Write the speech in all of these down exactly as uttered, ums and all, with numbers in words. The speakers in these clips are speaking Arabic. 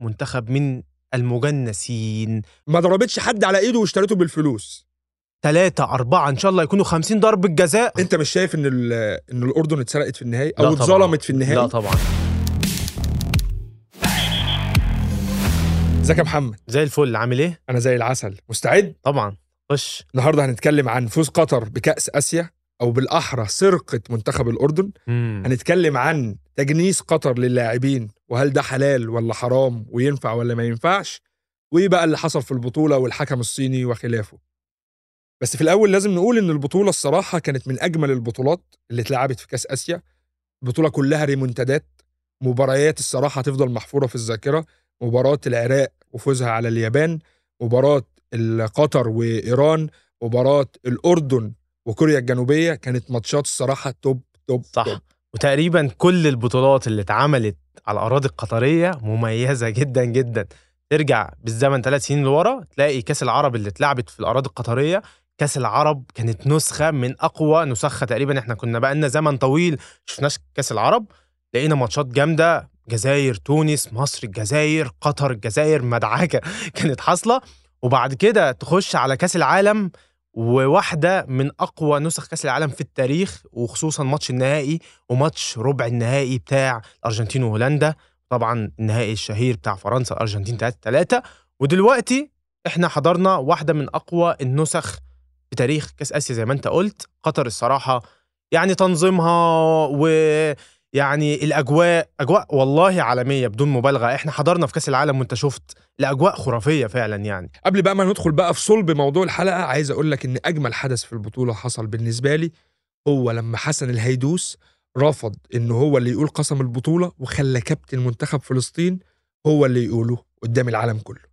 منتخب من المجنسين، ما ضربتش حد على ايده واشتريته بالفلوس. ثلاثة أربعة إن شاء الله يكونوا خمسين ضربة جزاء. أنت مش شايف إن إن الأردن اتسرقت في النهائي أو اتظلمت في النهائي؟ لا طبعا. ازيك يا محمد؟ زي الفل، عامل إيه؟ أنا زي العسل، مستعد؟ طبعا، خش. النهارده هنتكلم عن فوز قطر بكأس آسيا، أو بالأحرى سرقة منتخب الأردن. مم. هنتكلم عن تجنيس قطر للاعبين، وهل ده حلال ولا حرام، وينفع ولا ما ينفعش، وإيه بقى اللي حصل في البطولة والحكم الصيني وخلافه. بس في الأول لازم نقول إن البطولة الصراحة كانت من أجمل البطولات اللي اتلعبت في كأس آسيا. البطولة كلها ريمونتادات، مباريات الصراحة هتفضل محفورة في الذاكرة. مباراة العراق وفوزها على اليابان، مباراة قطر وإيران، مباراة الأردن وكوريا الجنوبية، كانت ماتشات الصراحة توب توب. صح توب. وتقريبا كل البطولات اللي اتعملت على الأراضي القطرية مميزة جدا جدا. ترجع بالزمن ثلاث سنين لورا تلاقي كأس العرب اللي اتلعبت في الأراضي القطرية، كأس العرب كانت نسخة من أقوى نسخة تقريبا. إحنا كنا بقالنا زمن طويل شفناش كأس العرب، لقينا ماتشات جامدة، جزائر تونس، مصر الجزائر، قطر الجزائر، مدعكة كانت حاصلة. وبعد كده تخش على كأس العالم، وواحدة من أقوى نسخ كأس العالم في التاريخ، وخصوصا ماتش النهائي وماتش ربع النهائي بتاع الأرجنتين وهولندا، طبعا النهائي الشهير بتاع فرنسا الأرجنتين ثلاثة ثلاثة. ودلوقتي إحنا حضرنا واحدة من أقوى النسخ في تاريخ كأس آسيا زي ما أنت قلت. قطر الصراحة يعني تنظيمها ويعني الأجواء، أجواء والله عالمية بدون مبالغة. إحنا حضرنا في كأس العالم وأنت شفت الأجواء خرافية فعلا. يعني قبل بقى ما ندخل بقى في صلب موضوع الحلقة، عايز أقول لك إن أجمل حدث في البطولة حصل بالنسبة لي هو لما حسن الهيدوس رفض إنه هو اللي يقول قسم البطولة، وخلى كابتن منتخب فلسطين هو اللي يقوله قدام العالم كله.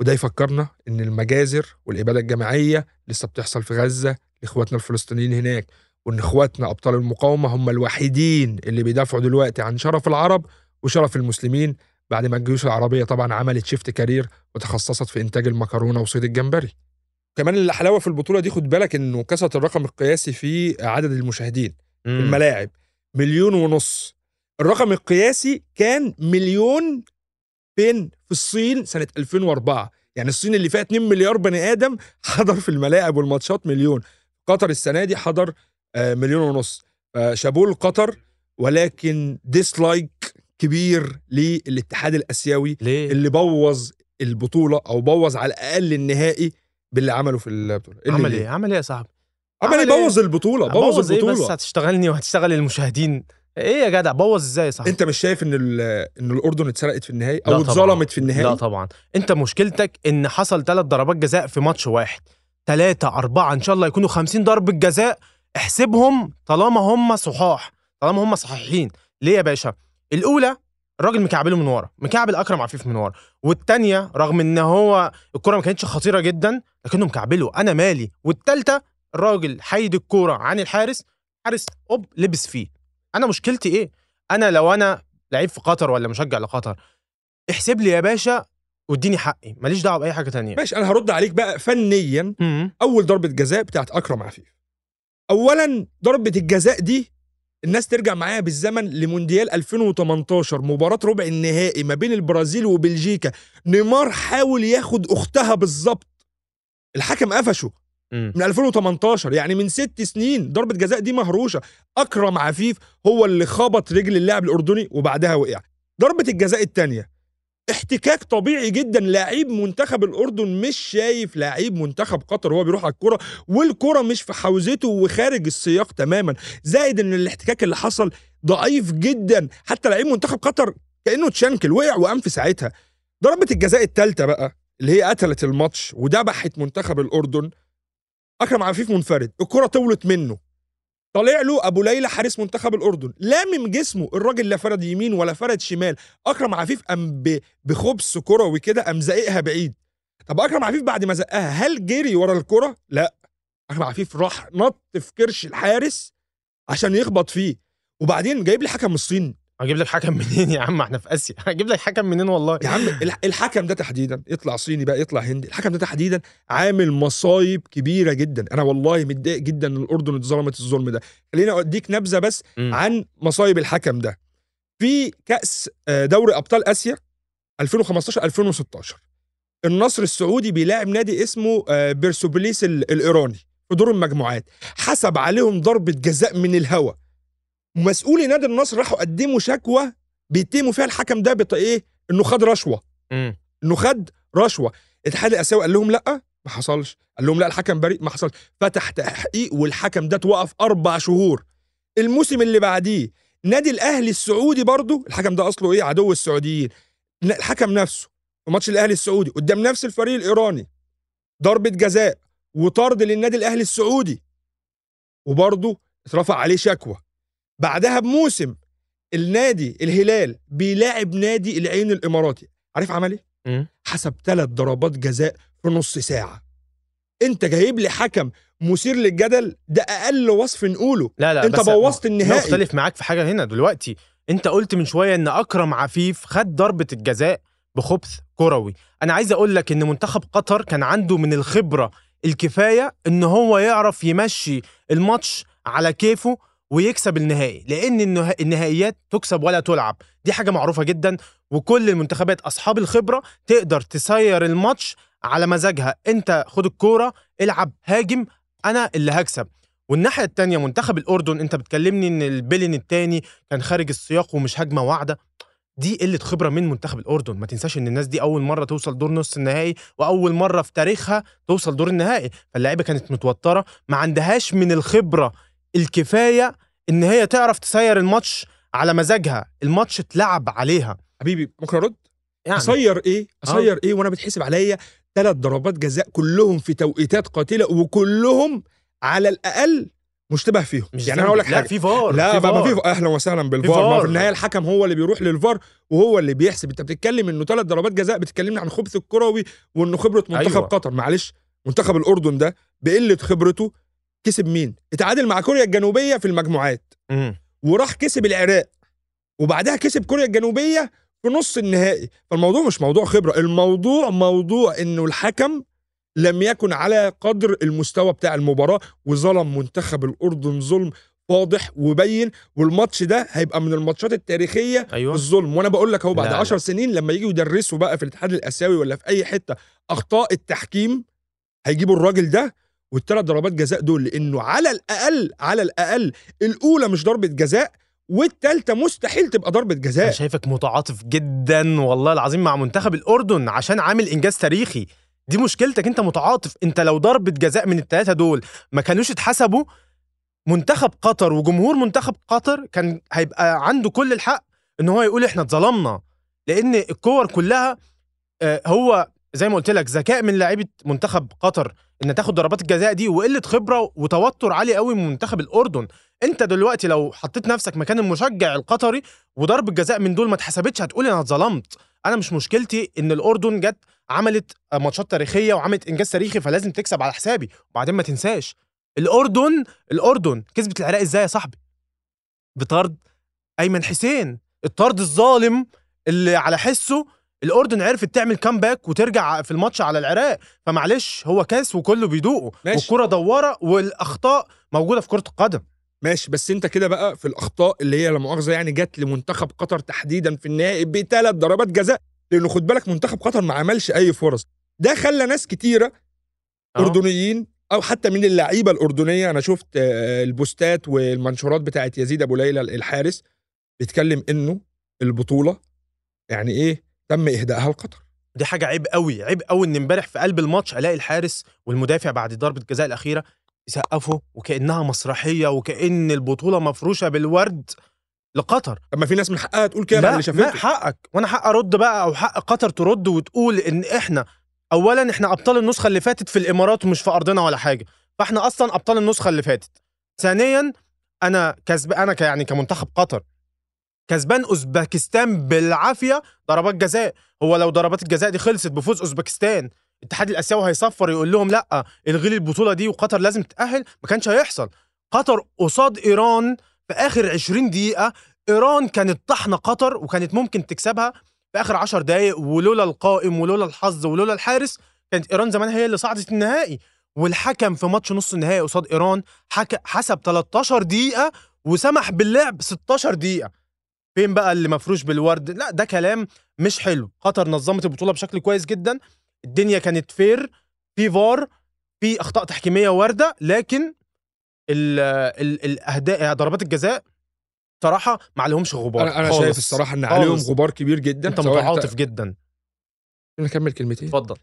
وده يفكرنا إن المجازر والإبادة الجماعية لسه بتحصل في غزة لإخواتنا الفلسطينيين هناك، وإن إخواتنا أبطال المقاومة هم الوحيدين اللي بيدافعوا دلوقتي عن شرف العرب وشرف المسلمين، بعد ما الجيوش العربية طبعا عملت شيفت كارير وتخصصت في إنتاج المكرونة وصيد الجمبري. كمان الحلاوة في البطولة دي خد بالك إنه كسرت الرقم القياسي في عدد المشاهدين في الملاعب، مليون ونص. الرقم القياسي كان مليون فين؟ في الصين سنة ألفين وأربعة. يعني الصين اللي فيها اتنين مليار بني آدم حضر في الملاعب والماتشات مليون. قطر السنة دي حضر مليون ونص. شابول قطر، ولكن ديسلايك كبير للاتحاد الآسيوي اللي بوظ البطولة، أو بوظ على الأقل النهائي باللي عمله في البطولة. عمل إيه؟ عمل إيه يا صاحبي؟ عمل إيه؟ بوظ البطولة. بوظ البطولة. إيه بس هتشتغلني وهتشتغل المشاهدين؟ ايه يا جدع، بوظ ازاي؟ صح، انت مش شايف ان ان الاردن اتسرقت في النهائي او اتظلمت في النهائي؟ لا طبعا. انت مشكلتك ان حصل ثلاث ضربات جزاء في ماتش واحد. ثلاثة أربعة ان شاء الله يكونوا خمسين ضربة جزاء، احسبهم طالما هم صحاح، طالما هم صحيحين. ليه يا باشا؟ الاولى الراجل مكعبله من ورا، مكعبل اكرم عفيف من ورا، والثانيه رغم ان هو الكره ما كانتش خطيره جدا لكنه مكعبله، انا مالي. والثالثه الراجل حيد الكوره عن الحارس، حارس اوب لبس فيه. أنا مشكلتي إيه؟ أنا لو أنا لعيب في قطر ولا مشجع لقطر، احسب لي يا باشا واديني حقي، ماليش دعوة بأي حاجة تانية. ماشي، أنا هرد عليك بقى فنياً. م -م. أول ضربة جزاء بتاعت أكرم عفيف، أولاً ضربة الجزاء دي الناس ترجع معايا بالزمن لمونديال ألفين وتمنتاشر، مباراة ربع النهائي ما بين البرازيل وبلجيكا. نيمار حاول ياخد أختها بالظبط، الحكم قفشه. من ألفين وتمنتاشر، يعني من ست سنين ضربة جزاء دي مهروشة. أكرم عفيف هو اللي خبط رجل اللاعب الأردني وبعدها وقع. ضربة الجزاء الثانية احتكاك طبيعي جدا، لاعب منتخب الأردن مش شايف لاعب منتخب قطر وهو بيروح على الكرة، والكرة مش في حوزته وخارج السياق تماما. زائد ان الاحتكاك اللي حصل ضعيف جدا، حتى لاعب منتخب قطر كأنه تشانكل، وقع وقام في ساعتها. ضربة الجزاء الثالثة بقى اللي هي قتلت الماتش ودبحت منتخب الأردن، أكرم عفيف منفرد، الكرة طولت منه، طالع له أبو ليلى حارس منتخب الأردن، لامم جسمه، الراجل لا فرد يمين ولا فرد شمال. أكرم عفيف أم بخبص كروي كده أم زقها بعيد. طب أكرم عفيف بعد ما زقها هل جري ورا الكرة؟ لا، أكرم عفيف راح نط في كرش الحارس عشان يخبط فيه. وبعدين جايب لي حكم الصين. هجيب لك حكم منين يا عم؟ احنا في آسيا، هجيب لك حكم منين والله يا عم؟ الحكم ده تحديدا، يطلع صيني بقى يطلع هندي، الحكم ده تحديدا عامل مصايب كبيره جدا. انا والله متضايق جدا ان الاردن اتظلمت الظلم ده. خلينا اديك نبذه بس م. عن مصايب الحكم ده. في كاس دوري ابطال اسيا ألفين وخمستاشر ألفين وستاشر النصر السعودي بيلاعب نادي اسمه بيرسوبوليس الإيراني في دور المجموعات، حسب عليهم ضربة جزاء من الهوا. مسؤولي نادي النصر راحوا قدموا شكوى بيتهموا فيها الحكم ده بط ايه انه خد رشوة، انه خد رشوة. الاتحاد الآسيوي قال لهم لا ما حصلش، قال لهم لا الحكم بريء ما حصلش، فتح تحقيق والحكم ده توقف أربع شهور. الموسم اللي بعديه نادي الأهلي السعودي برضه، الحكم ده أصله إيه عدو السعوديين، الحكم نفسه في ماتش الأهلي السعودي قدام نفس الفريق الإيراني ضربة جزاء وطرد للنادي الأهلي السعودي، وبرضه اترفع عليه شكوى. بعدها بموسم النادي الهلال بيلاعب نادي العين الإماراتي، عارف عمل ايه؟ حسب ثلاث ضربات جزاء في نص ساعة. أنت جايب لي حكم مثير للجدل، ده أقل وصف نقوله. لا لا أنت بوظت النهائي. مختلف معاك في حاجة هنا دلوقتي، أنت قلت من شوية إن أكرم عفيف خد ضربة الجزاء بخبث كروي. أنا عايز أقول لك إن منتخب قطر كان عنده من الخبرة الكفاية إن هو يعرف يمشي الماتش على كيفه ويكسب النهائي، لأن النهائيات تكسب ولا تلعب، دي حاجة معروفة جدا، وكل المنتخبات أصحاب الخبرة تقدر تسير الماتش على مزاجها. أنت خد الكورة العب هاجم، أنا اللي هكسب. والناحية التانية منتخب الأردن، أنت بتكلمني إن البلين التاني كان خارج السياق ومش هجمة واعدة، دي قلة خبرة من منتخب الأردن. ما تنساش إن الناس دي أول مرة توصل دور نص النهائي وأول مرة في تاريخها توصل دور النهائي، فاللعيبة كانت متوترة، ما عندهاش من الخبرة الكفاية إن هي تعرف تسير الماتش على مزاجها، الماتش اتلعب عليها. حبيبي ممكن أرد؟ يعني أسير إيه؟ أسير أوه. إيه وأنا بتحسب عليا ثلاث ضربات جزاء كلهم في توقيتات قاتلة، وكلهم على الأقل مشتبه فيهم. مش يعني أنا أقول لك حاجة، لا في فار، لا بقى ما في فار. أهلا وسهلا بالفار، في النهاية الحكم هو اللي بيروح للفار وهو اللي بيحسب. أنت بتتكلم إنه ثلاث ضربات جزاء، بتتكلمني عن خبث الكروي وإنه خبرة منتخب أيوة. قطر معلش، منتخب الأردن ده بقلة خبرته كسب مين؟ اتعادل مع كوريا الجنوبية في المجموعات، م. وراح كسب العراق، وبعدها كسب كوريا الجنوبية في نص النهائي. فالموضوع مش موضوع خبرة، الموضوع موضوع إنه الحكم لم يكن على قدر المستوى بتاع المباراة، وظلم منتخب الأردن ظلم واضح وبين، والماتش ده هيبقى من الماتشات التاريخية أيوة. الظلم. وأنا بقول لك أهو بعد عشر سنين لما يجوا يدرسوا بقى في الاتحاد الآسيوي ولا في أي حتة أخطاء التحكيم، هيجيبوا الراجل ده والثلاث ضربات جزاء دول، لأنه على الأقل على الأقل الأولى مش ضربة جزاء والتالتة مستحيل تبقى ضربة جزاء. أنا شايفك متعاطف جدا والله العظيم مع منتخب الأردن عشان عامل إنجاز تاريخي، دي مشكلتك، انت متعاطف. انت لو ضربة جزاء من الثلاثة دول ما كانوش اتحسبوا، منتخب قطر وجمهور منتخب قطر كان هيبقى عنده كل الحق ان هو يقول احنا اتظلمنا، لان الكور كلها هو زي ما قلت لك ذكاء من لاعيبه منتخب قطر ان تاخد ضربات الجزاء دي، وقله خبره وتوتر عالي قوي من منتخب الاردن. انت دلوقتي لو حطيت نفسك مكان المشجع القطري وضربة جزاء من دول ما اتحسبتش، هتقول انا اتظلمت. انا مش مشكلتي ان الاردن جت عملت ماتشات تاريخيه وعملت انجاز تاريخي، فلازم تكسب على حسابي. وبعدين ما تنساش الاردن الاردن كسبت العراق ازاي يا صاحبي؟ بطرد ايمن حسين، الطرد الظالم اللي على حسه الاردن عرفت تعمل كامباك وترجع في الماتش على العراق. فمعلش هو كاس وكله بيدوقه، والكره دواره والاخطاء موجوده في كره القدم ماشي. بس انت كده بقى في الاخطاء اللي هي لا مؤاخذه يعني جت لمنتخب قطر تحديدا في النهائي بثلاث ضربات جزاء، لانه خد بالك منتخب قطر ما عملش اي فرص، ده خلى ناس كتيره اردنيين او حتى من اللعيبه الاردنيه، انا شفت البوستات والمنشورات بتاعت يزيد ابو ليلى الحارس بيتكلم انه البطوله يعني ايه تم اهدائها لقطر. دي حاجه عيب قوي، عيب قوي ان امبارح في قلب الماتش الاقي الحارس والمدافع بعد ضربه الجزاء الاخيره يسقفوا وكانها مسرحيه وكان البطوله مفروشه بالورد لقطر. اما في ناس من حقها تقول كده، اللي شافته حقك وانا حق ارد بقى، او حق قطر ترد وتقول ان احنا اولا احنا ابطال النسخه اللي فاتت في الامارات ومش في ارضنا ولا حاجه، فاحنا اصلا ابطال النسخه اللي فاتت. ثانيا انا كسب انا ك... يعني كمنتخب قطر كسبان اوزبكستان بالعافيه ضربات جزاء. هو لو ضربات الجزاء دي خلصت بفوز اوزبكستان الاتحاد الاسيوي هيصفر يقول لهم لا الغي البطوله دي وقطر لازم تتاهل، ما كانش هيحصل. قطر قصاد ايران في آخر عشرين دقيقة، إيران كانت طحنة قطر وكانت ممكن تكسبها في آخر عشر دقايق، ولولا القائم ولولا الحظ ولولا الحارس كانت إيران زمان هي اللي صعدت النهائي. والحكم في ماتش نص النهائي قصاد إيران حسب تلتاشر دقيقة وسمح باللعب ستاشر دقيقة. فين بقى اللي مفروش بالورد؟ لا ده كلام مش حلو. قطر نظمت البطوله بشكل كويس جدا، الدنيا كانت فير، في فار، في اخطاء تحكيميه وارده، لكن الاهداف ضربات الجزاء صراحه ما عليهمش غبار. انا, أنا شايف الصراحه ان عليهم غبار كبير جدا. انت متعاطف جدا. انا اكمل كلمتين. اتفضل.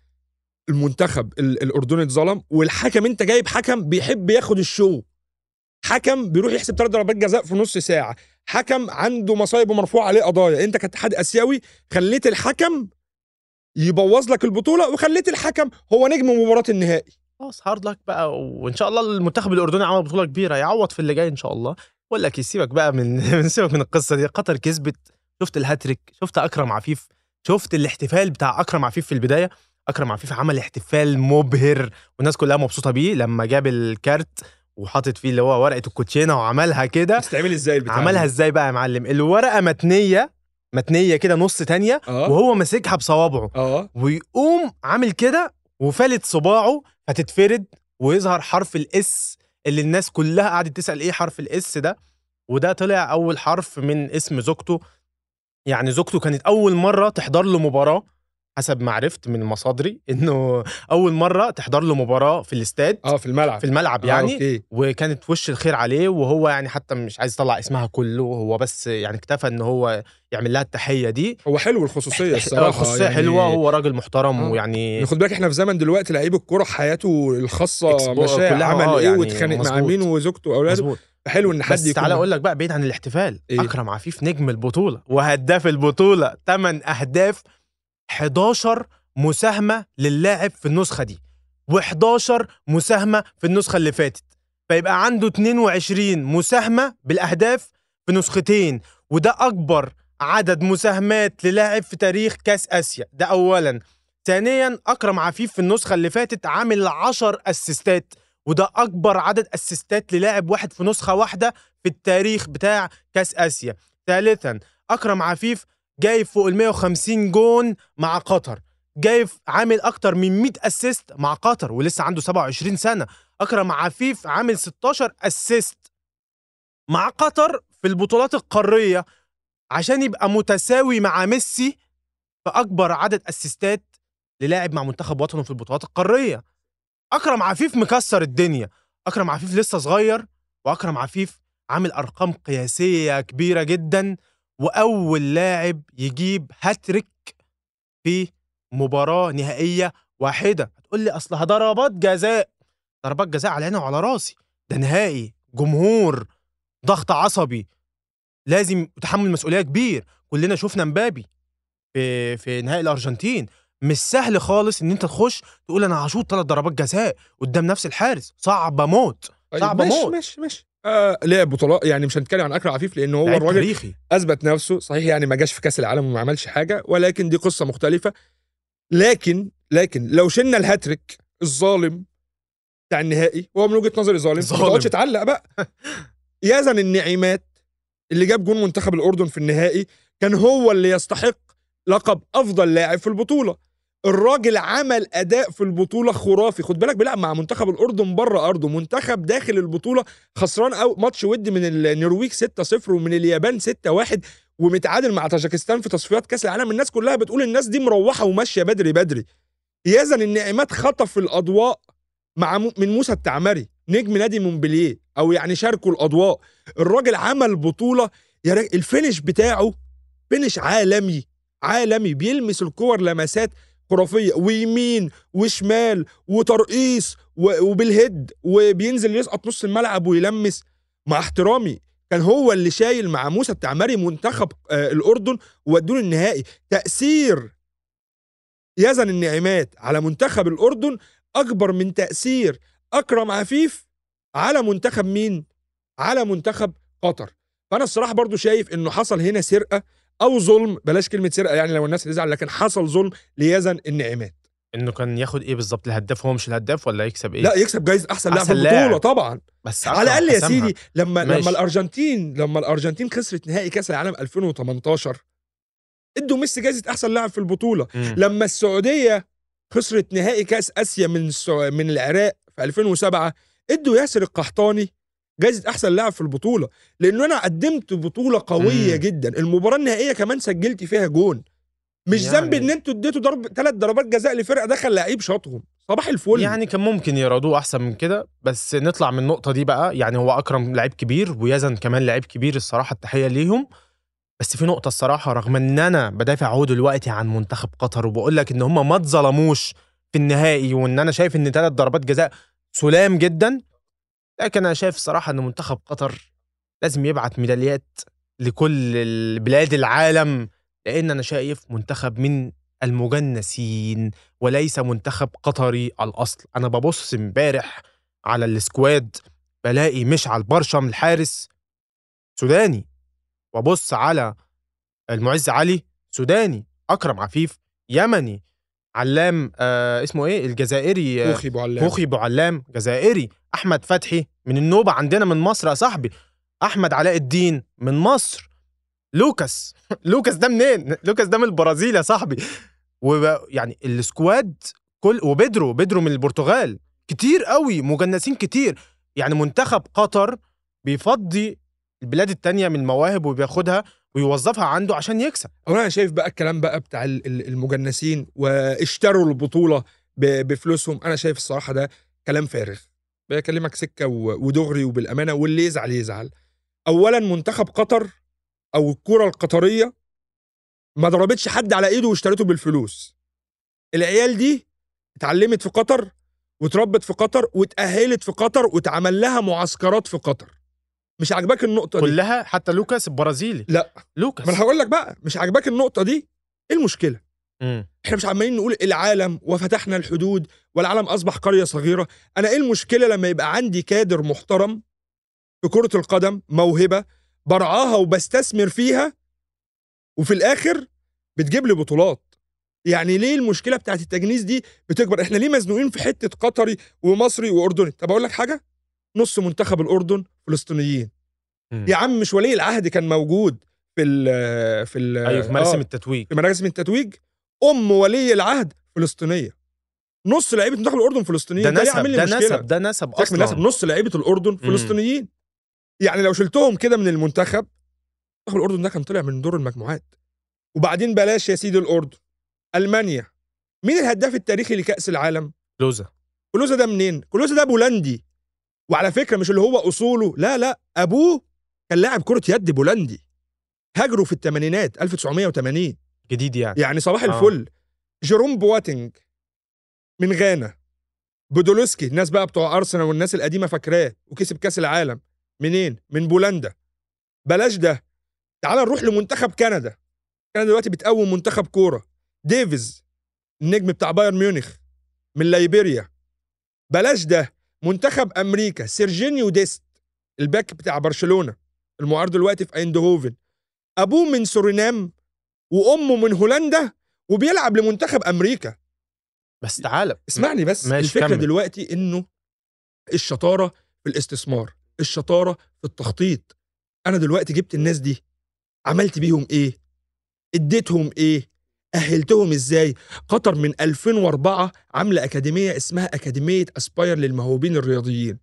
المنتخب الاردني اتظلم، والحكم انت جايب حكم بيحب ياخد الشو، حكم بيروح يحسب ثلاث ضربات جزاء في نص ساعه، حكم عنده مصايب ومرفوع عليه قضايا. انت كاتحاد اسيوي خليت الحكم يبوظ لك البطوله، وخليت الحكم هو نجم مباراه النهائي. خلاص هارد لك بقى، وان شاء الله المنتخب الاردني عمل بطوله كبيره يعوض في اللي جاي ان شاء الله. ولا كيسيبك بقى من سيبك من القصه دي. قطر كسبت، شفت الهاتريك، شفت اكرم عفيف، شفت الاحتفال بتاع اكرم عفيف في البدايه. اكرم عفيف عمل احتفال مبهر والناس كلها مبسوطه بيه لما جاب الكارت وحاطط فيه اللي هو ورقه الكوتشينه وعملها كده. بتستعمل ازاي البتاع؟ عملها ازاي بقى يا معلم؟ الورقه متنيه متنيه كده نص تانية أوه. وهو ماسكها بصوابعه أوه. ويقوم عامل كده وفلت صباعه هتتفرد ويظهر حرف الاس اللي الناس كلها قعدت تسال ايه حرف الاس ده، وده طلع اول حرف من اسم زوجته. يعني زوجته كانت اول مره تحضر له مباراه حسب ما عرفت من مصادري، انه اول مره تحضر له مباراه في الاستاد اه في الملعب في الملعب يعني أوكي. وكانت وش الخير عليه، وهو يعني حتى مش عايز يطلع اسمها كله، هو بس يعني اكتفى ان هو يعمل لها التحيه دي. هو حلو الخصوصيه الصراحه، الخصوصيه يعني حلوه، هو راجل محترم آه. ويعني خد بالك احنا في زمن دلوقتي لعيب الكوره حياته الخاصه مشاعر عمل آه ايه يعني واتخانق مع مين وزوجته واولاده. حلو ان حد يكون. تعالى اقول لك بقى بعيد عن الاحتفال إيه؟ اكرم عفيف نجم البطوله وهداف البطوله، ثمانية اهداف، احداشر مساهمة للاعب في النسخة دي، وحداشر مساهمة في النسخة اللي فاتت، فيبقى عنده اتنين وعشرين مساهمة بالأهداف في نسختين، وده أكبر عدد مساهمات للاعب في تاريخ كاس آسيا. ده أولا. ثانيا، أكرم عفيف في النسخة اللي فاتت عامل عشر أسيستات، وده أكبر عدد أسيستات للاعب واحد في نسخة واحدة في التاريخ بتاع كاس آسيا. ثالثا، أكرم عفيف جايب فوق ال مية وخمسين جون مع قطر، جايب عامل اكتر من مية اسيست مع قطر ولسه عنده سبعة وعشرين سنة. اكرم عفيف عامل ستاشر اسيست مع قطر في البطولات القارية عشان يبقى متساوي مع ميسي في اكبر عدد اسيستات للاعب مع منتخب وطنه في البطولات القارية. اكرم عفيف مكسر الدنيا، اكرم عفيف لسه صغير، واكرم عفيف عامل ارقام قياسية كبيرة جدا، وأول لاعب يجيب هاتريك في مباراة نهائية واحدة. هتقول لي أصلها ضربات جزاء. ضربات جزاء على هنا وعلى راسي، ده نهائي، جمهور، ضغط عصبي، لازم تحمل مسؤولية كبير. كلنا شفنا امبابي في في نهائي الأرجنتين، مش سهل خالص إن أنت تخش تقول أنا هشوط ثلاث ضربات جزاء قدام نفس الحارس، صعبة موت، صعبة موت. مش مش آه لعب وطلاق يعني. مش هنتكلم عن اكرم عفيف لان هو الراجل اثبت نفسه صحيح، يعني ما جاش في كاس العالم وما عملش حاجه، ولكن دي قصه مختلفه. لكن لكن لو شلنا الهاتريك الظالم بتاع النهائي، وهو من وجهه نظري ظالم، ما تقعدش تعلق بقى. يزن النعيمات اللي جاب جون منتخب الاردن في النهائي كان هو اللي يستحق لقب افضل لاعب في البطوله. الراجل عمل اداء في البطوله خرافي، خد بالك بيلعب مع منتخب الاردن بره ارضه، منتخب داخل البطوله خسران او ماتش ودي من النرويج ستة صفر ومن اليابان ستة واحد ومتعادل مع طاجيكستان في تصفيات كاس العالم. الناس كلها بتقول الناس دي مروحه وماشيه بدري بدري. يزن النعيمات خطف الاضواء مع من موسى التعماري نجم نادي مونبلييه، او يعني شاركوا الاضواء. الراجل عمل بطوله يا راجل، الفينش بتاعه فينش عالمي عالمي، بيلمس الكور لمسات خرافية، ويمين وشمال وترقيص وبالهد، وبينزل يسقط نص الملعب ويلمس. مع احترامي كان هو اللي شايل مع موسى التعماري منتخب آه الأردن وودوه النهائي. تأثير يزن النعيمات على منتخب الأردن أكبر من تأثير أكرم عفيف على منتخب مين؟ على منتخب قطر. فأنا الصراحة برضو شايف إنه حصل هنا سرقة أو ظلم، بلاش كلمة سرقة يعني لو الناس تزعل، لكن حصل ظلم ليزن النعيمات. إنه كان ياخد إيه بالظبط؟ الهداف هو مش الهداف ولا يكسب إيه؟ لا يكسب جايزة أحسن لاعب في البطولة طبعًا، بس على الأقل يا سيدي لما ماشي. لما الأرجنتين لما الأرجنتين خسرت نهائي كأس العالم ألفين وتمنتاشر إدوا ميسي جايزة أحسن لاعب في البطولة. مم. لما السعودية خسرت نهائي كأس آسيا من السع... من العراق في ألفين وسبعة إدوا ياسر القحطاني جايزة أحسن لاعب في البطولة، لأنه أنا قدمت بطولة قوية مم. جدا. المباراة النهائية كمان سجلت فيها جون، مش يعني ذنب ان انتوا اديتوا ضرب ثلاث ضربات جزاء لفرقه دخل لعيب شاطهم صباح الفل. يعني كان ممكن يرادوه احسن من كده، بس نطلع من النقطه دي بقى. يعني هو اكرم لعيب كبير ويزن كمان لعيب كبير الصراحه، التحيه ليهم. بس في نقطه الصراحه، رغم ان انا بدافع اهو دلوقتي عن منتخب قطر وبقول لك ان هم ما اتظلموش في النهائي، وان انا شايف ان ثلاث ضربات جزاء سلام جدا، لكن انا شايف الصراحه ان منتخب قطر لازم يبعت ميداليات لكل البلاد العالم، لأن أنا شايف منتخب من المجنسين وليس منتخب قطري الأصل. أنا ببص امبارح على السكواد بلاقي مشعل برشم الحارس سوداني، وبص على المعز علي سوداني، أكرم عفيف يمني، علام آه اسمه إيه الجزائري، آه خوخي بوعلام جزائري، أحمد فتحي من النوبة عندنا من مصر يا صاحبي، أحمد علاء الدين من مصر، لوكاس لوكاس ده منين؟ لوكاس ده من البرازيل يا صاحبي. ويعني السكواد كل، وبدرو بدرو من البرتغال، كتير قوي مجنسين كتير. يعني منتخب قطر بيفضي البلاد التانية من المواهب وبياخدها ويوظفها عنده عشان يكسب. انا شايف بقى الكلام بقى بتاع المجنسين واشتروا البطولة بفلوسهم، انا شايف الصراحة ده كلام فارغ، بكلمك سكة ودغري وبالأمانة، واللي يزعل يزعل. اولا منتخب قطر أو الكرة القطرية ما ضربتش حد على إيده واشترته بالفلوس. العيال دي اتعلمت في قطر وتربت في قطر وتأهلت في قطر وتعمل لها معسكرات في قطر. مش عجباك النقطة دي كلها؟ حتى لوكاس البرازيلي، لا لوكاس، ما أنا هقول لك بقى، مش عجباك النقطة دي، إيه المشكلة؟ مم. إحنا مش عمالين نقول العالم وفتحنا الحدود والعالم أصبح قرية صغيرة. أنا إيه المشكلة لما يبقى عندي كادر محترم في كرة القدم، موهبة برعاها وبستثمر فيها وفي الآخر بتجيب لي بطولات؟ يعني ليه المشكلة بتاعت التجنيس دي بتكبر؟ احنا ليه مزنوقين في حتة قطري ومصري وأردني؟ طب أقول لك حاجة، نص منتخب الأردن فلسطينيين. م. يا عم مش ولي العهد كان موجود في ال في ال أيوة في مراسم آه التتويج، في مراسم التتويج أم ولي العهد فلسطينية. نص لعيبة منتخب الأردن فلسطينيين، ده, ده نسب ده نسب ده نسب أصلا نسب. نص لعيبة الأردن فلسطينيين، يعني لو شلتهم كده من المنتخب، منتخب الأردن ده كان طلع من دور المجموعات. وبعدين بلاش يا سيدي الأردن، ألمانيا مين الهداف التاريخي لكأس العالم؟ كلوزا. كلوزا ده منين؟ كلوزا ده بولندي، وعلى فكرة مش اللي هو أصوله، لا لا، أبوه كان لاعب كرة يد بولندي، هاجروا في الثمانينات ألف وتسعمية وتمانين، جديد يعني، يعني صباح آه. الفل. جيروم بواتينج من غانا، بودولوسكي، الناس بقى بتوع أرسنال والناس القديمة فاكراه وكسب كأس العالم، منين؟ من بولندا. بلاش ده، تعال نروح لمنتخب كندا. كندا دلوقتي بتقوم منتخب كوره، ديفيز النجم بتاع بايرن ميونخ من ليبيريا. بلاش ده، منتخب امريكا سيرجينيو ديست الباك بتاع برشلونه المعار دلوقتي في ايندهوفن، ابوه من سورينام وامه من هولندا وبيلعب لمنتخب امريكا. بس تعال اسمعني بس، الفكره كمل. دلوقتي انه الشطاره في الاستثمار، الشطارة في التخطيط. أنا دلوقتي جبت الناس دي، عملت بيهم إيه؟ اديتهم إيه؟ أهلتهم إزاي؟ قطر من ألفين وأربعة عاملة أكاديمية اسمها أكاديمية أسباير للموهوبين الرياضيين،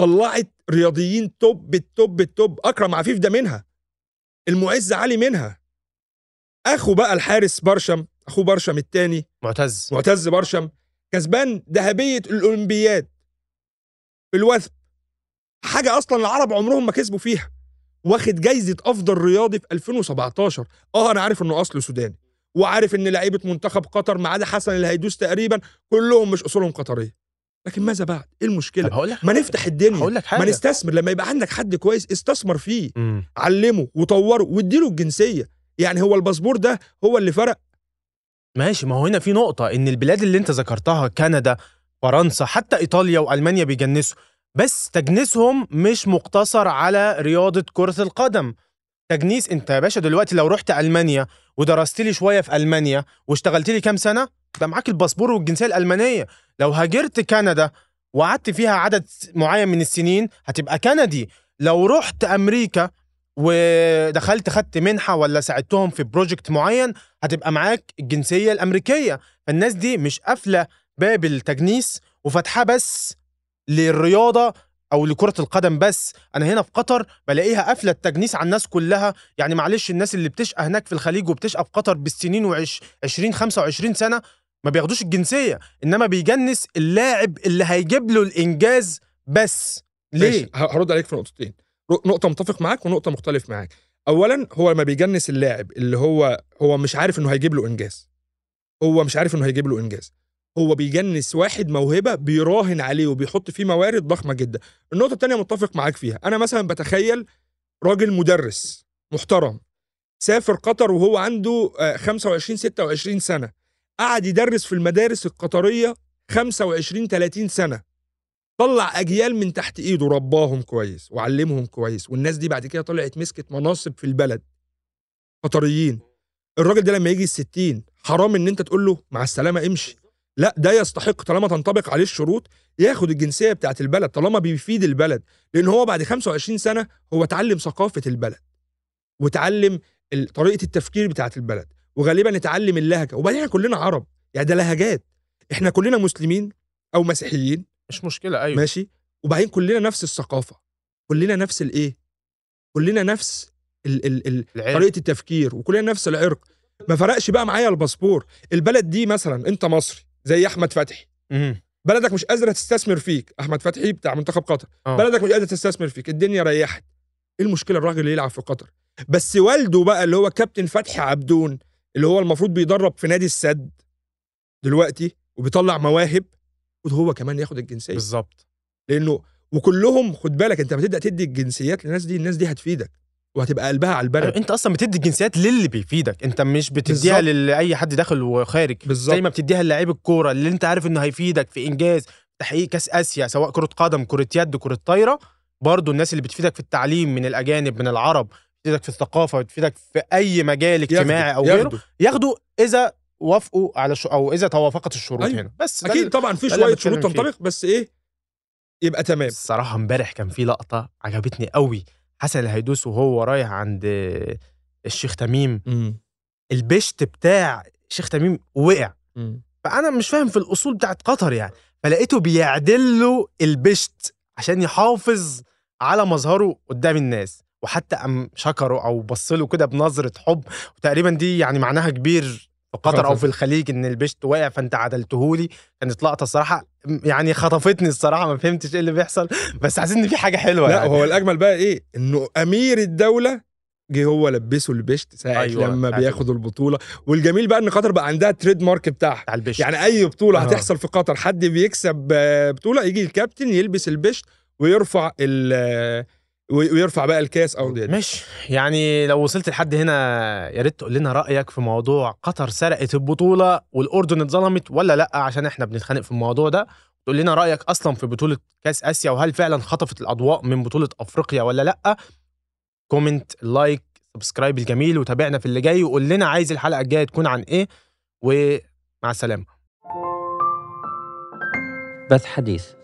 طلعت رياضيين توب التوب التوب. أكرم عفيف ده منها، المعز علي منها، أخو بقى الحارس برشم، أخو برشم التاني معتز، معتز برشم كسبان ذهبية الأولمبياد في الوثب، حاجة أصلاً العرب عمرهم ما كسبوا فيها، واخد جايزة أفضل رياضي في ألفين وسبعتاشر. أه أنا عارف إنه أصله سوداني، وعارف إن لعيبة منتخب قطر ما عدا حسن الهيدوس تقريباً كلهم مش أصولهم قطرية، لكن ماذا بعد؟ إيه المشكلة؟ ما نفتح الدنيا، ما نستثمر. لما يبقى عندك حد كويس استثمر فيه، مم. علمه وطوره واديله الجنسية. يعني هو الباسبور ده هو اللي فرق؟ ماشي. ما هو هنا في نقطة، إن البلاد اللي أنت ذكرتها كندا، فرنسا، حتى إيطاليا وألمانيا بيجنسوا، بس تجنيسهم مش مقتصر على رياضة كرة القدم. تجنيس، انت يا باشا دلوقتي لو رحت ألمانيا ودرست لي شوية في ألمانيا واشتغلت لي كام سنة، يبقى معاك الباسبور والجنسية الألمانية. لو هاجرت كندا وقعدت فيها عدد معين من السنين، هتبقى كندي. لو رحت أمريكا ودخلت خدت منحة ولا ساعدتهم في بروجكت معين، هتبقى معاك الجنسية الأمريكية. فالناس دي مش قافلة باب التجنيس وفتحة بس للرياضة او لكرة القدم بس. انا هنا في قطر بلاقيها قافله التجنيس على الناس كلها، يعني معلش الناس اللي بتشقى هناك في الخليج وبتشقى في قطر بالسنين وعش عشرين خمسة وعشرين سنه ما بياخدوش الجنسيه، انما بيجنس اللاعب اللي هيجيب له الانجاز بس. ليه؟ هرد عليك في نقطتين، نقطه متفق معاك ونقطه مختلف معاك. اولا هو ما بيجنس اللاعب اللي هو هو مش عارف انه هيجيب له انجاز، هو مش عارف انه هيجيب له انجاز، هو بيجنس واحد موهبه بيراهن عليه وبيحط فيه موارد ضخمه جدا. النقطه الثانيه متفق معاك فيها. انا مثلا بتخيل راجل مدرس محترم سافر قطر وهو عنده خمسة وعشرين ستة وعشرين سنه، قعد يدرس في المدارس القطريه خمسة وعشرين ثلاثين سنه، طلع اجيال من تحت ايده، رباهم كويس وعلمهم كويس، والناس دي بعد كده طلعت مسكت مناصب في البلد قطريين. الراجل ده لما يجي الستين حرام ان انت تقول له مع السلامه امشي، لا ده يستحق طالما تنطبق عليه الشروط ياخد الجنسيه بتاعت البلد طالما بيفيد البلد، لان هو بعد خمسة وعشرين سنه هو اتعلم ثقافه البلد وتعلم طريقه التفكير بتاعت البلد، وغالبا اتعلم اللهجه. وبعدين احنا كلنا عرب، يعني ده لهجات، احنا كلنا مسلمين او مسيحيين مش مشكله، ايوه ماشي، وبعدين كلنا نفس الثقافه، كلنا نفس الايه، كلنا نفس ال ال ال طريقه التفكير، وكلنا نفس العرق. ما فرقش بقى معايا الباسبور. البلد دي مثلا انت مصري زي احمد فتحي، امم بلدك مش قادره تستثمر فيك، احمد فتحي بتاع منتخب قطر، أوه. بلدك مش قادره تستثمر فيك، الدنيا ريحت، ايه المشكله الراجل اللي يلعب في قطر؟ بس والده بقى اللي هو كابتن فتحي عبدون اللي هو المفروض بيدرب في نادي السد دلوقتي وبيطلع مواهب، وهو كمان ياخد الجنسيه بالظبط، لانه وكلهم خد بالك انت بتبدا تدي الجنسيات للناس دي، الناس دي هتفيدك وهتبقى قلبها على البلد. انت اصلا بتدي الجنسيات للي بيفيدك، انت مش بتديها لاي حد داخل وخارج بالزبط. زي ما بتديها للاعيب الكوره اللي انت عارف انه هيفيدك في انجاز تحقيق كاس اسيا، سواء كره قدم، كره يد، كره طايره، برضو الناس اللي بتفيدك في التعليم من الاجانب من العرب، بتفيدك في الثقافه، بتفيدك في اي مجال اجتماعي ياخده. او غيره، ياخدوا اذا وافقوا على شو او اذا توافقت الشروط. أيوه. هنا بس اكيد طبعا في شويه شروط تنطبق، بس ايه يبقى تمام. الصراحه امبارح كان في لقطه عجبتني قوي، حسن الهيدوس وهو رايح عند الشيخ تميم، مم. البشت بتاع الشيخ تميم وقع، مم. فانا مش فاهم في الاصول بتاعت قطر يعني، فلقيته بيعدل له البشت عشان يحافظ على مظهره قدام الناس، وحتى قام شكره او بص له كده بنظره حب، وتقريبا دي يعني معناها كبير في قطر او في الخليج ان البشت واقع فانت عدلتهولي. كانت لقطه الصراحه يعني خطفتني الصراحه، ما فهمتش ايه اللي بيحصل، بس حسيت ان في حاجه حلوه. لا يعني. هو الاجمل بقى ايه؟ انه امير الدوله جه هو لبسه البشت ساعه، أيوة لما بياخدوا البطوله. والجميل بقى ان قطر بقى عندها تريد مارك بتاعها، يعني اي بطوله أوه. هتحصل في قطر حد بيكسب بطوله يجي الكابتن يلبس البشت ويرفع ال ويرفع بقى الكاس او دي. مش يعني لو وصلت لحد هنا يا ريت تقول لنا رايك في موضوع قطر سرقت البطوله والاردن اتظلمت ولا لا، عشان احنا بنتخانق في الموضوع ده. تقول لنا رايك اصلا في بطوله كاس اسيا، وهل فعلا خطفت الاضواء من بطوله افريقيا ولا لا؟ كومنت، لايك، سبسكرايب الجميل، وتابعنا في اللي جاي، وقول لنا عايز الحلقه الجايه تكون عن ايه، ومع السلامه. بث حديث.